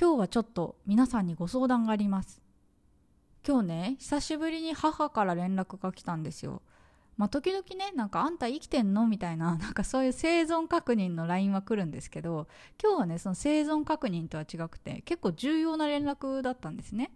今日はちょっと皆さんにご相談があります。今日ね、久しぶりに母から連絡が来たんですよ。時々ね、なんかあんた生きてんのみたいな、なんかそういう生存確認の LINE は来るんですけど、今日はね、その生存確認とは違くて結構重要な連絡だったんですね。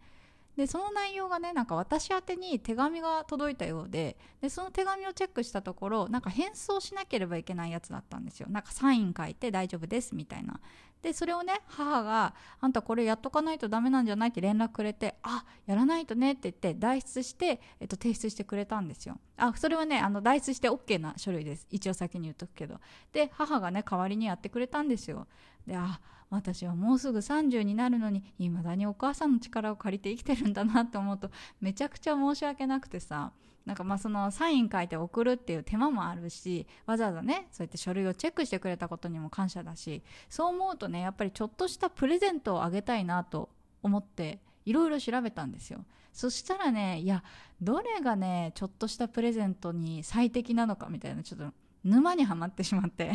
で、その内容がね、なんか私宛てに手紙が届いたようで、その手紙をチェックしたところ、なんか返送しなければいけないやつだったんですよ。なんかサイン書いて大丈夫ですみたいな。で、それをね、母があんたこれやっとかないとダメなんじゃないって連絡くれて、あ、やらないとねって言って代筆して、提出してくれたんですよ。あ、それはね、代筆して OK な書類です。一応先に言っとくけど。で、母がね、代わりにやってくれたんですよ。で、あ、私はもうすぐ30になるのにいまだにお母さんの力を借りて生きてるんだなって思うとめちゃくちゃ申し訳なくてさ、なんかそのサイン書いて送るっていう手間もあるし、わざわざねそうやって書類をチェックしてくれたことにも感謝だし、そう思うとね、やっぱりちょっとしたプレゼントをあげたいなと思っていろいろ調べたんですよ。そしたらね、いやどれがねちょっとしたプレゼントに最適なのかみたいな、ちょっと沼にはまってしまって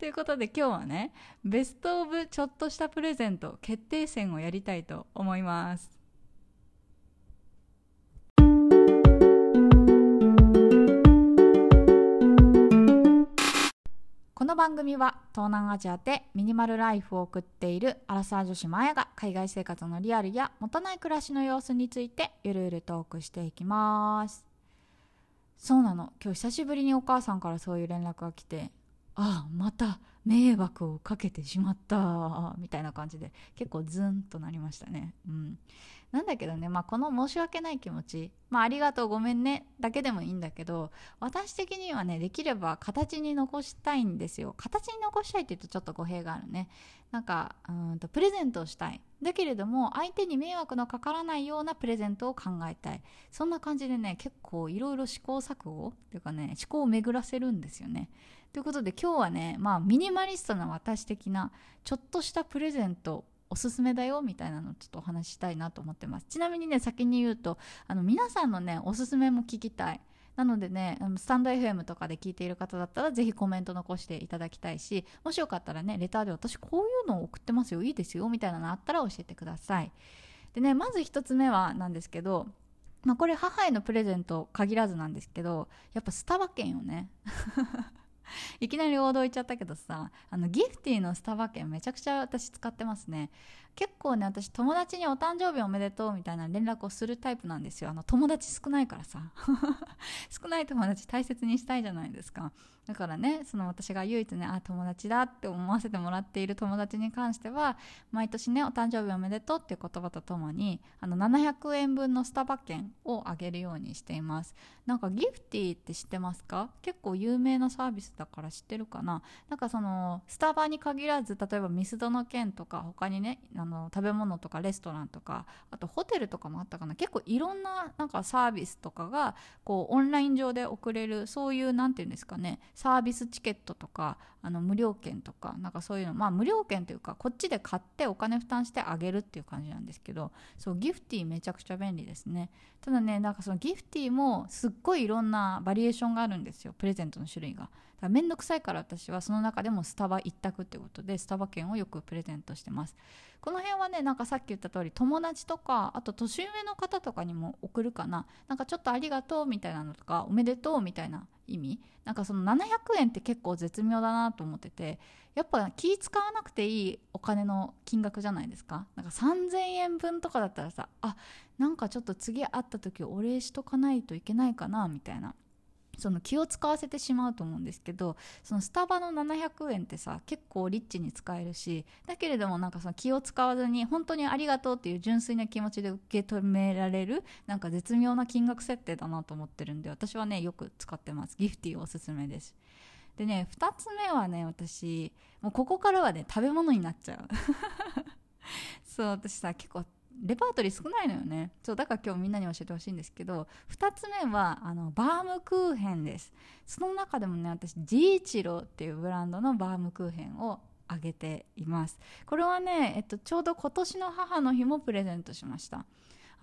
ということで今日はね、ベストオブちょっとしたプレゼント決定戦をやりたいと思います。この番組は東南アジアでミニマルライフを送っているアラサー女子マヤが海外生活のリアルや持たない暮らしの様子についてゆるゆるトークしていきます。そうなの、今日久しぶりにお母さんからそういう連絡が来て、ああまた迷惑をかけてしまったみたいな感じで結構ズンとなりましたね、なんだけどね、この申し訳ない気持ち、ありがとうごめんねだけでもいいんだけど、私的にはねできれば形に残したいんですよ。形に残したいって言うとちょっと語弊があるね。なんかプレゼントをしたい、だけれども相手に迷惑のかからないようなプレゼントを考えたい、そんな感じでね結構いろいろ試行錯誤っていうかね、思考を巡らせるんですよね。ということで今日はね、ミニマリストな私的なちょっとしたプレゼントおすすめだよみたいなのをちょっとお話ししたいなと思ってます。ちなみにね、先に言うと皆さんのねおすすめも聞きたい。なのでね、スタンド FM とかで聞いている方だったらぜひコメント残していただきたいし、もしよかったらねレターで私こういうのを送ってますよ、いいですよみたいなのあったら教えてください。でね、まず一つ目はなんですけど、これ母へのプレゼント限らずなんですけど、やっぱスタバ券をねいきなり王道言っちゃったけどさ、ギフティのスタバ券めちゃくちゃ私使ってますね。結構ね、私友達にお誕生日おめでとうみたいな連絡をするタイプなんですよ。友達少ないからさ少ない友達大切にしたいじゃないですか。だからね、その私が唯一ね、あ友達だって思わせてもらっている友達に関しては毎年ね、お誕生日おめでとうっていう言葉とともに700円分のスタバ券をあげるようにしています。なんかギフティって知ってますか？結構有名なサービスだから知ってるかな。なんかそのスタバに限らず、例えばミスドの券とか他にね食べ物とかレストランとか、あとホテルとかもあったかな。結構いろんななんかサービスとかがこうオンライン上で送れる、そういうなんていうんですかね、サービスチケットとか無料券とか、なんかそういうの、無料券というかこっちで買ってお金負担してあげるっていう感じなんですけど、そうギフティめちゃくちゃ便利ですね。ただね、なんかそのギフティもすっごいいろんなバリエーションがあるんですよ、プレゼントの種類が。だからめんどくさいから私はその中でもスタバ一択ってことでスタバ券をよくプレゼントしてます。この辺はね、なんかさっき言った通り友達とか、あと年上の方とかにも送るかな。なんかちょっとありがとうみたいなのとかおめでとうみたいな意味、なんかその700円って結構絶妙だなと思ってて、やっぱ気使わなくていいお金の金額じゃないですか。なんか3000円分とかだったらさ、あなんかちょっと次会った時お礼しとかないといけないかなみたいな、その気を使わせてしまうと思うんですけど、そのスタバの700円ってさ結構リッチに使えるし、だけれどもなんかその気を使わずに本当にありがとうっていう純粋な気持ちで受け止められる、なんか絶妙な金額設定だなと思ってるんで、私はねよく使ってます。ギフティおすすめです。でね、2つ目はね、私もうここからはね食べ物になっちゃうそう、私さ結構レパートリー少ないのよね。そうだから今日みんなに教えてほしいんですけど、2つ目はバームクーヘンです。その中でもね、私ジーチローっていうブランドのバームクーヘンをあげています。これはね、ちょうど今年の母の日もプレゼントしました。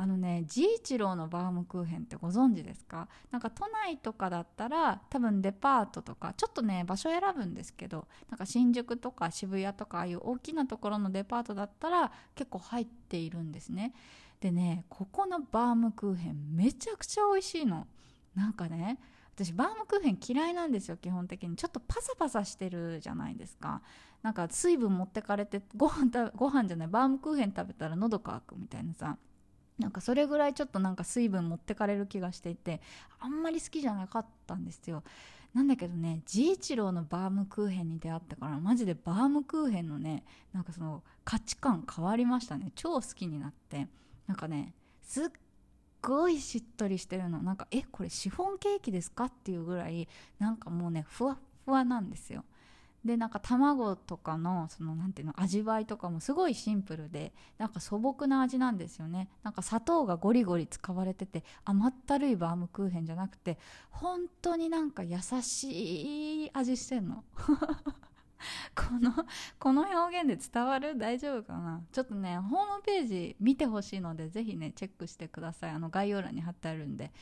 あのね、治一郎のバームクーヘンってご存知ですか？なんか都内とかだったら多分デパートとかちょっとね場所選ぶんですけど、なんか新宿とか渋谷とかああいう大きなところのデパートだったら結構入っているんですね。でね、ここのバームクーヘンめちゃくちゃ美味しいの。なんかね、私バームクーヘン嫌いなんですよ。基本的にちょっとパサパサしてるじゃないですか。なんか水分持ってかれてご飯じゃないバームクーヘン食べたら喉乾くみたいなさ、なんかそれぐらいちょっとなんか水分持ってかれる気がしていて、あんまり好きじゃなかったんですよ。なんだけどね、治一郎のバームクーヘンに出会ってからマジでバームクーヘンのね、なんかその価値観変わりましたね。超好きになって、なんかねすっごいしっとりしてるの。なんかこれシフォンケーキですかっていうぐらい、なんかもうねふわふわなんですよ。でなんか卵とかのそのなんていうの味わいとかもすごいシンプルで、なんか素朴な味なんですよね。なんか砂糖がゴリゴリ使われてて甘ったるいバームクーヘンじゃなくて、本当になんか優しい味してんの。この表現で伝わる？大丈夫かな？ちょっとねホームページ見てほしいのでぜひねチェックしてください。概要欄に貼ってあるんで。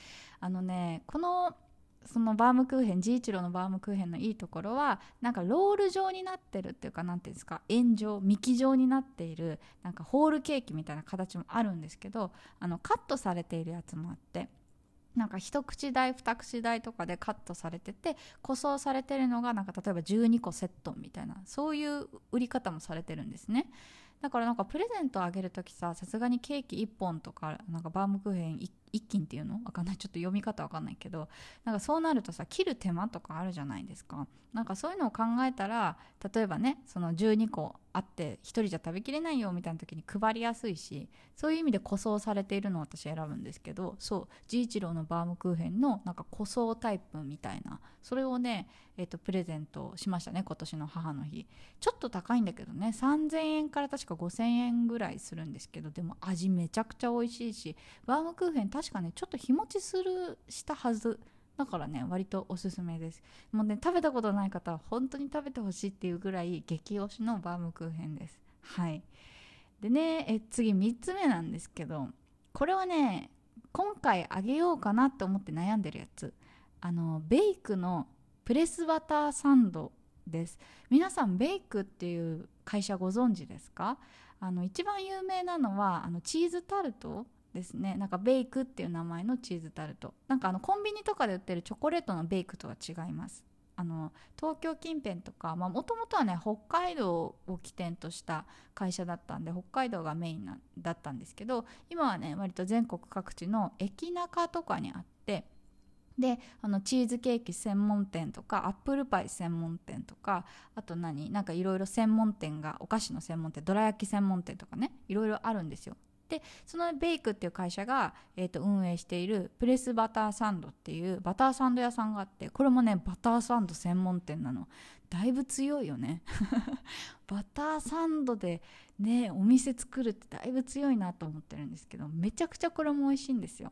そのバームクーヘン、治一郎のバームクーヘンのいいところは、なんかロール状になってるっていうか、なんていうんですか、円状、幹状になっている、なんかホールケーキみたいな形もあるんですけど、カットされているやつもあって、なんか一口大二口大とかでカットされてて、個装されてるのがなんか例えば12個セットみたいな、そういう売り方もされてるんですね。だからなんかプレゼントあげるときさすがにケーキ1本とか、なんかバームクーヘン1斤っていうのわかんない、ちょっと読み方わかんないけど、なんかそうなるとさ切る手間とかあるじゃないですか。なんかそういうのを考えたら、例えばねその12個あって1人じゃ食べきれないよみたいな時に配りやすいし、そういう意味で個装されているのを私選ぶんですけど、そう治一郎のバームクーヘンのなんか個装タイプみたいな、それをね、プレゼントしましたね、今年の母の日。ちょっと高いんだけどね、3000円から確か5000円ぐらいするんですけど、でも味めちゃくちゃ美味しいし、バームクーヘン確かねちょっと日持ちしたはずだからね、割とおすすめです。もうね食べたことない方は本当に食べてほしいっていうぐらい激推しのバームクーヘンです。はい。でね、次3つ目なんですけど、これはね今回あげようかなと思って悩んでるやつ、ベイクのプレスバターサンドです。皆さんベイクっていう会社ご存知ですか？一番有名なのはチーズタルトですね。なんかベイクっていう名前のチーズタルト、なんかコンビニとかで売ってるチョコレートのベイクとは違います。東京近辺とか、もともとはね北海道を起点とした会社だったんで、北海道がメインだったんですけど、今はね割と全国各地の駅ナカとかにあって、でチーズケーキ専門店とかアップルパイ専門店とか、あとなんかいろいろ専門店が、お菓子の専門店、どら焼き専門店とかね、いろいろあるんですよ。でそのベイクっていう会社が、運営しているプレスバターサンドっていうバターサンド屋さんがあって、これもねバターサンド専門店なの。だいぶ強いよね。バターサンドでねお店作るってだいぶ強いなと思ってるんですけど、めちゃくちゃこれも美味しいんですよ。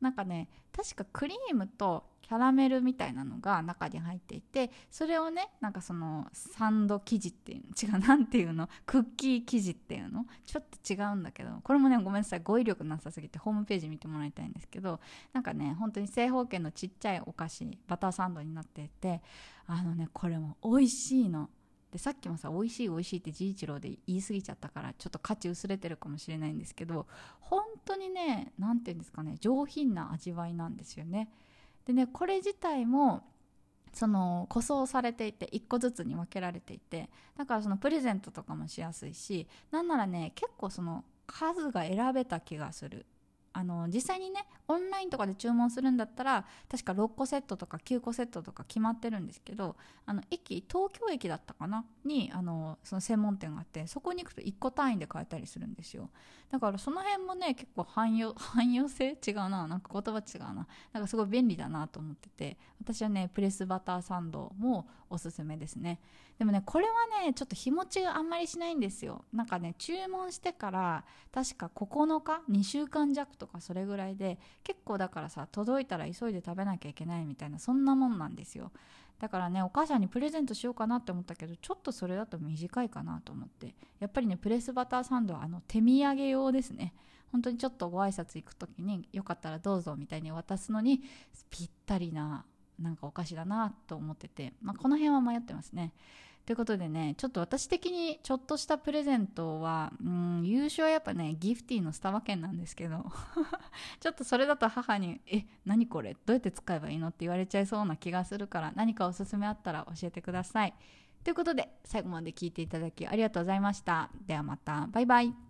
なんかね確かクリームとキャラメルみたいなのが中に入っていて、それをねなんかそのサンド生地っていうの違う、なんていうの、クッキー生地っていうのちょっと違うんだけど、これもねごめんなさい語彙力なさすぎてホームページ見てもらいたいんですけど、なんかね本当に正方形のちっちゃいお菓子バターサンドになっていて、これも美味しいの。でさっきもさ美味しい美味しいって治一郎で言い過ぎちゃったからちょっと価値薄れてるかもしれないんですけど、本当にねなんていうんですかね、上品な味わいなんですよね。でねこれ自体もその個装されていて1個ずつに分けられていて、だからそのプレゼントとかもしやすいし、なんならね結構その数が選べた気がする。実際にねオンラインとかで注文するんだったら確か6個セットとか9個セットとか決まってるんですけど、東京駅だったかなにその専門店があって、そこに行くと1個単位で買えたりするんですよ。だからその辺もね結構汎用性違うな、なんか言葉違うな、なんかすごい便利だなと思ってて、私はねプレスバターサンドもおすすめですね。でもねこれはねちょっと日持ちがあんまりしないんですよ。なんかね注文してから確か9日2週間弱とかそれぐらいで、結構だからさ届いたら急いで食べなきゃいけないみたいな、そんなもんなんですよ。だからねお母さんにプレゼントしようかなって思ったけど、ちょっとそれだと短いかなと思って、やっぱりねプレスバターサンドは手土産用ですね。本当にちょっとご挨拶行くときによかったらどうぞみたいに渡すのにぴったりななんかお菓子だなと思ってて、まあ、この辺は迷ってますね。ということでね、ちょっと私的にちょっとしたプレゼントは優勝はやっぱねギフティーのスタバ券なんですけどちょっとそれだと母に何これどうやって使えばいいのって言われちゃいそうな気がするから、何かおすすめあったら教えてください。ということで最後まで聞いていただきありがとうございました。ではまた、バイバイ。